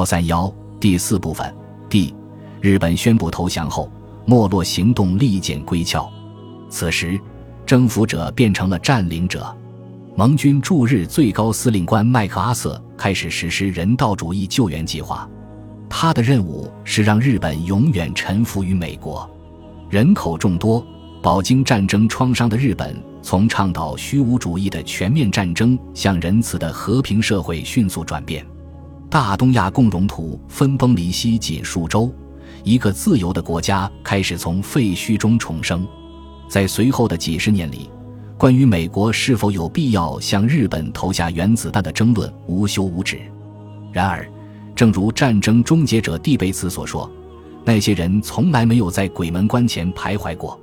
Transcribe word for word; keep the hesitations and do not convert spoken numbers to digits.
一三一第四部分 D 日本宣布投降后，没落行动立见归鞘。此时征服者变成了占领者。盟军驻日最高司令官麦克阿瑟开始实施人道主义救援计划，他的任务是让日本永远臣服于美国。人口众多、饱经战争创伤的日本，从倡导虚无主义的全面战争向仁慈的和平社会迅速转变。大东亚共荣图分崩离析仅数周，一个自由的国家开始从废墟中重生。在随后的几十年里，关于美国是否有必要向日本投下原子弹的争论无休无止。然而，正如战争终结者蒂贝茨所说，那些人从来没有在鬼门关前徘徊过。